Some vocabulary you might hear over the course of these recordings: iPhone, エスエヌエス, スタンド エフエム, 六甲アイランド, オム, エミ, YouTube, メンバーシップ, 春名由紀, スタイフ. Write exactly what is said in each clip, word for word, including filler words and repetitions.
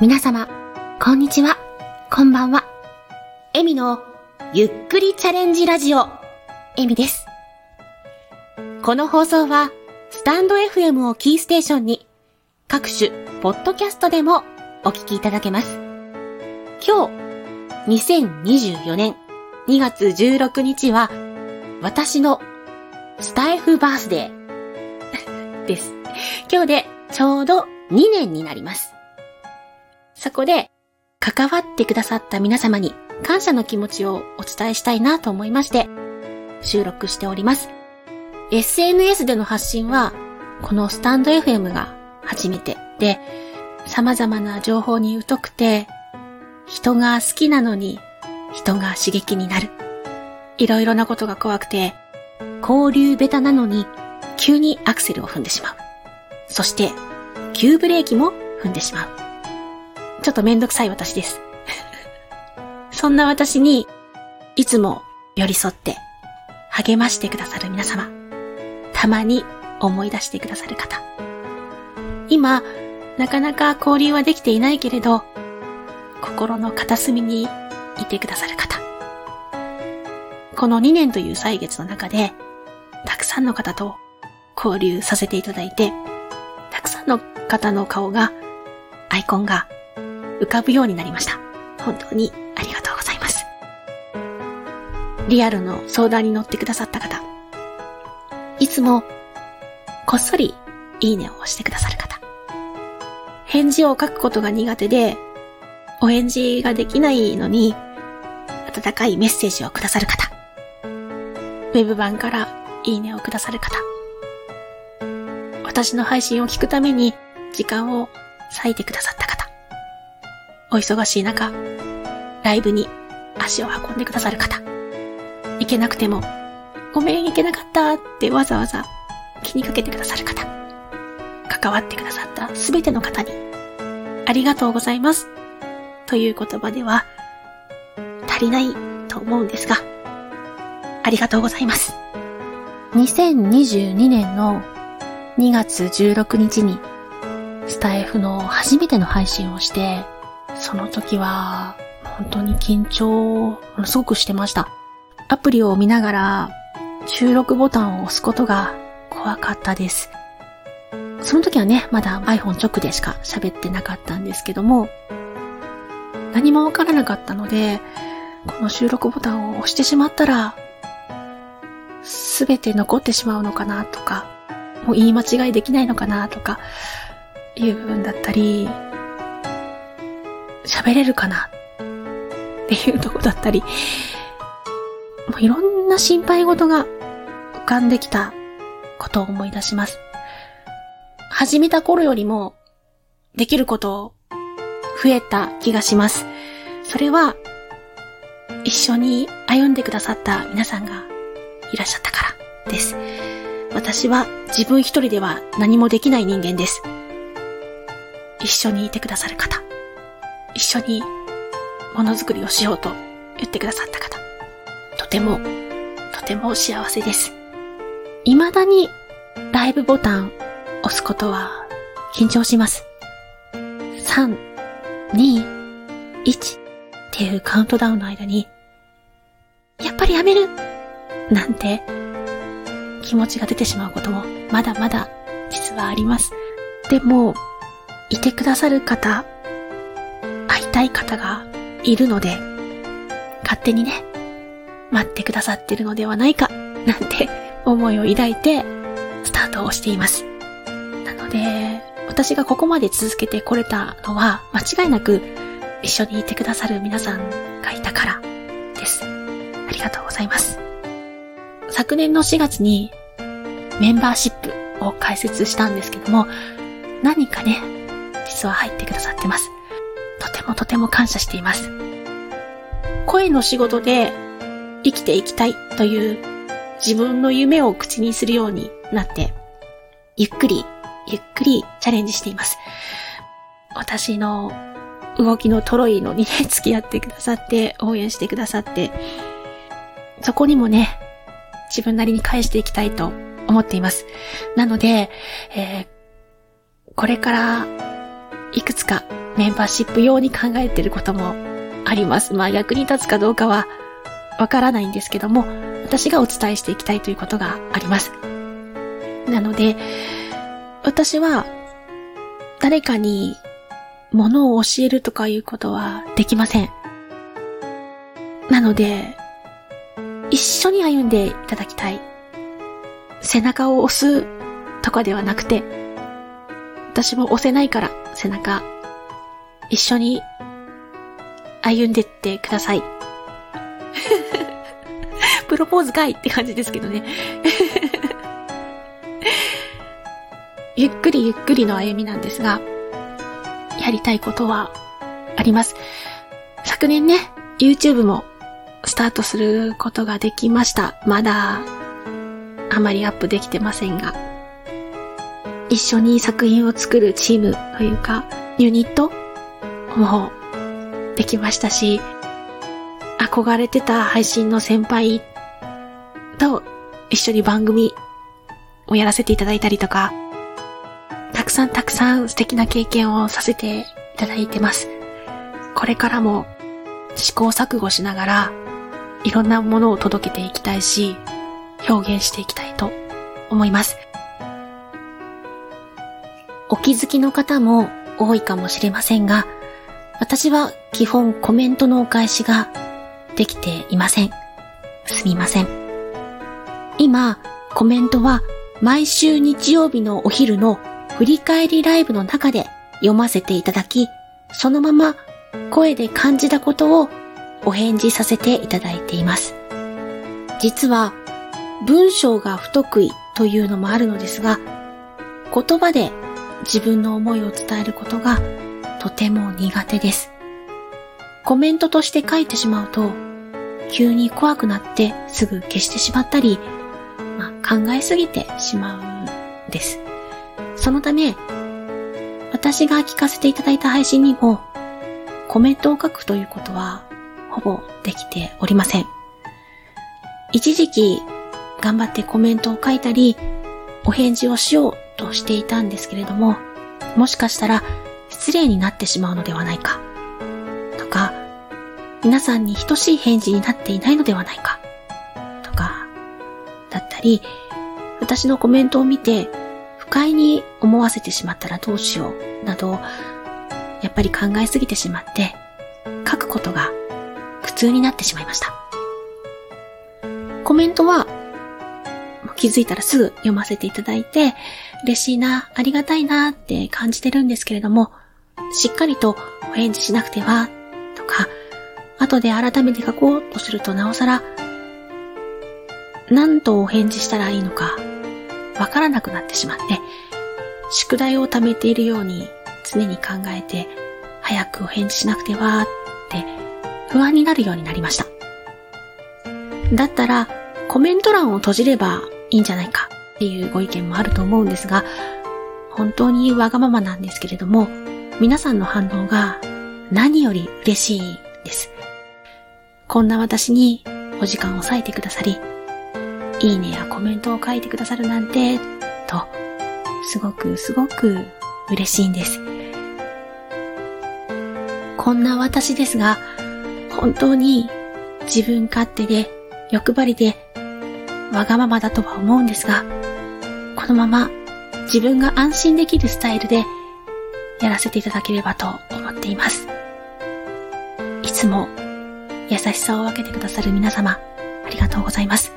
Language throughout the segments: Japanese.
皆様こんにちは、こんばんは。エミのゆっくりチャレンジラジオ、エミです。この放送はスタンド エフエム をキーステーションに各種ポッドキャストでもお聞きいただけます。今日にせんにじゅうよねんにがつじゅうろくにちは私のスタイフバースデーです。今日でちょうどにねんになります。そこで関わってくださった皆様に感謝の気持ちをお伝えしたいなと思いまして収録しております。 エスエヌエス での発信はこのスタンド エフエム が初めてで、様々な情報に疎くて人が好きなのに人が刺激になる、いろいろなことが怖くて交流ベタなのに急にアクセルを踏んでしまう、そして急ブレーキも踏んでしまう、ちょっとめんどくさい私ですそんな私にいつも寄り添って励ましてくださる皆様、たまに思い出してくださる方、今なかなか交流はできていないけれど心の片隅にいてくださる方、このにねんという歳月の中でたくさんの方と交流させていただいて、たくさんの方の顔がアイコンが浮かぶようになりました。本当にありがとうございます。リアルの相談に乗ってくださった方、いつもこっそりいいねを押してくださる方、返事を書くことが苦手でお返事ができないのに温かいメッセージをくださる方、ウェブ版からいいねをくださる方、私の配信を聞くために時間を割いてくださった方、お忙しい中ライブに足を運んでくださる方、行けなくてもごめん行けなかったってわざわざ気にかけてくださる方、関わってくださったすべての方にありがとうございますという言葉では足りないと思うんですが、ありがとうございます。にせんにじゅうにねんのにがつじゅうろくにちにスタイフの初めての配信をして、その時は本当に緊張をすごくしてました。アプリを見ながら収録ボタンを押すことが怖かったです。その時はねまだ iPhone 直でしか喋ってなかったんですけども、何もわからなかったのでこの収録ボタンを押してしまったらすべて残ってしまうのかなとか、もう言い間違いできないのかなとかいう部分だったり、喋れるかなっていうとこだったり、もういろんな心配事が浮かんできたことを思い出します。始めた頃よりもできること増えた気がします。それは一緒に歩んでくださった皆さんがいらっしゃったからです。私は自分一人では何もできない人間です。一緒にいてくださる方、一緒にものづくりをしようと言ってくださった方、とてもとても幸せです。未だにライブボタン押すことは緊張します。さん、に、いちっていうカウントダウンの間にやっぱりやめるなんて気持ちが出てしまうこともまだまだ実はあります。でもいてくださる方、会いたい方がいるので勝手にね待ってくださってるのではないかなんて思いを抱いてスタートをしています。なので私がここまで続けてこれたのは間違いなく一緒にいてくださる皆さんがいたからです。ありがとうございます。昨年のしがつにメンバーシップを開設したんですけども、何かね実は入ってくださってます。とてもとても感謝しています。声の仕事で生きていきたいという自分の夢を口にするようになってゆっくりゆっくりチャレンジしています。私の動きのトロイのにね付き合ってくださって応援してくださって、そこにもね自分なりに返していきたいと思っています。なので、えー、これからいくつかメンバーシップ用に考えていることもあります。まあ役に立つかどうかはわからないんですけども、私がお伝えしていきたいということがあります。なので、私は誰かに物を教えるとかいうことはできません。なので、一緒に歩んでいただきたい。背中を押すとかではなくて、私も押せないから背中一緒に歩んでってください。プロポーズかいって感じですけどね。ゆっくりゆっくりの歩みなんですが、やりたいことはあります。昨年ね、YouTube もスタートすることができました。まだあまりアップできてませんが、一緒に作品を作るチームというかユニットもできましたし、憧れてた配信の先輩と一緒に番組をやらせていただいたりとか、たくさんたくさん素敵な経験をさせていただいてます。これからも試行錯誤しながらいろんなものを届けていきたいし、表現していきたいと思います。お気づきの方も多いかもしれませんが、私は基本コメントのお返しができていません。すみません。今、コメントは毎週日曜日のお昼の振り返りライブの中で読ませていただき、そのまま声で感じたことをお返事させていただいています。実は文章が不得意というのもあるのですが、言葉で自分の思いを伝えることがとても苦手です。コメントとして書いてしまうと、急に怖くなってすぐ消してしまったり、まあ、考えすぎてしまうんです。そのため、私が聞かせていただいた配信にもコメントを書くということはほぼできておりません。一時期頑張ってコメントを書いたりお返事をしようとしていたんですけれども、もしかしたら失礼になってしまうのではないかとか、皆さんに等しい返事になっていないのではないかとかだったり、私のコメントを見て不快に思わせてしまったらどうしようなど、やっぱり考えすぎてしまって書くことが苦痛になってしまいました。コメントは気づいたらすぐ読ませていただいて、嬉しいな、ありがたいなって感じてるんですけれども、しっかりとお返事しなくてはとか、後で改めて書こうとするとなおさら、何とお返事したらいいのかわからなくなってしまって、宿題を溜めているように常に考えて、早くお返事しなくてはって不安になるようになりました。だったらコメント欄を閉じればいいんじゃないかっていうご意見もあると思うんですが、本当にわがままなんですけれども、皆さんの反応が何より嬉しいです。こんな私にお時間を割いてくださり、いいねやコメントを書いてくださるなんて、と、すごくすごく嬉しいんです。こんな私ですが、本当に自分勝手で欲張りでわがままだとは思うんですが、このまま自分が安心できるスタイルでやらせていただければと思っています。いつも優しさを分けてくださる皆様、ありがとうございます。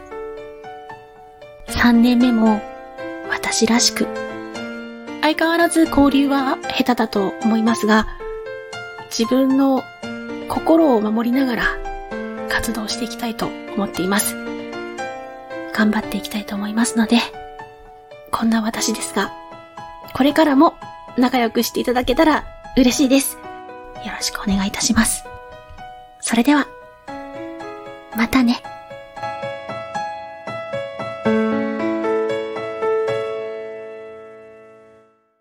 さんねんめも私らしく、相変わらず交流は下手だと思いますが、自分の心を守りながら活動していきたいと思っています。頑張っていきたいと思いますので、こんな私ですが、これからも仲良くしていただけたら嬉しいです。よろしくお願いいたします。それでは、またね。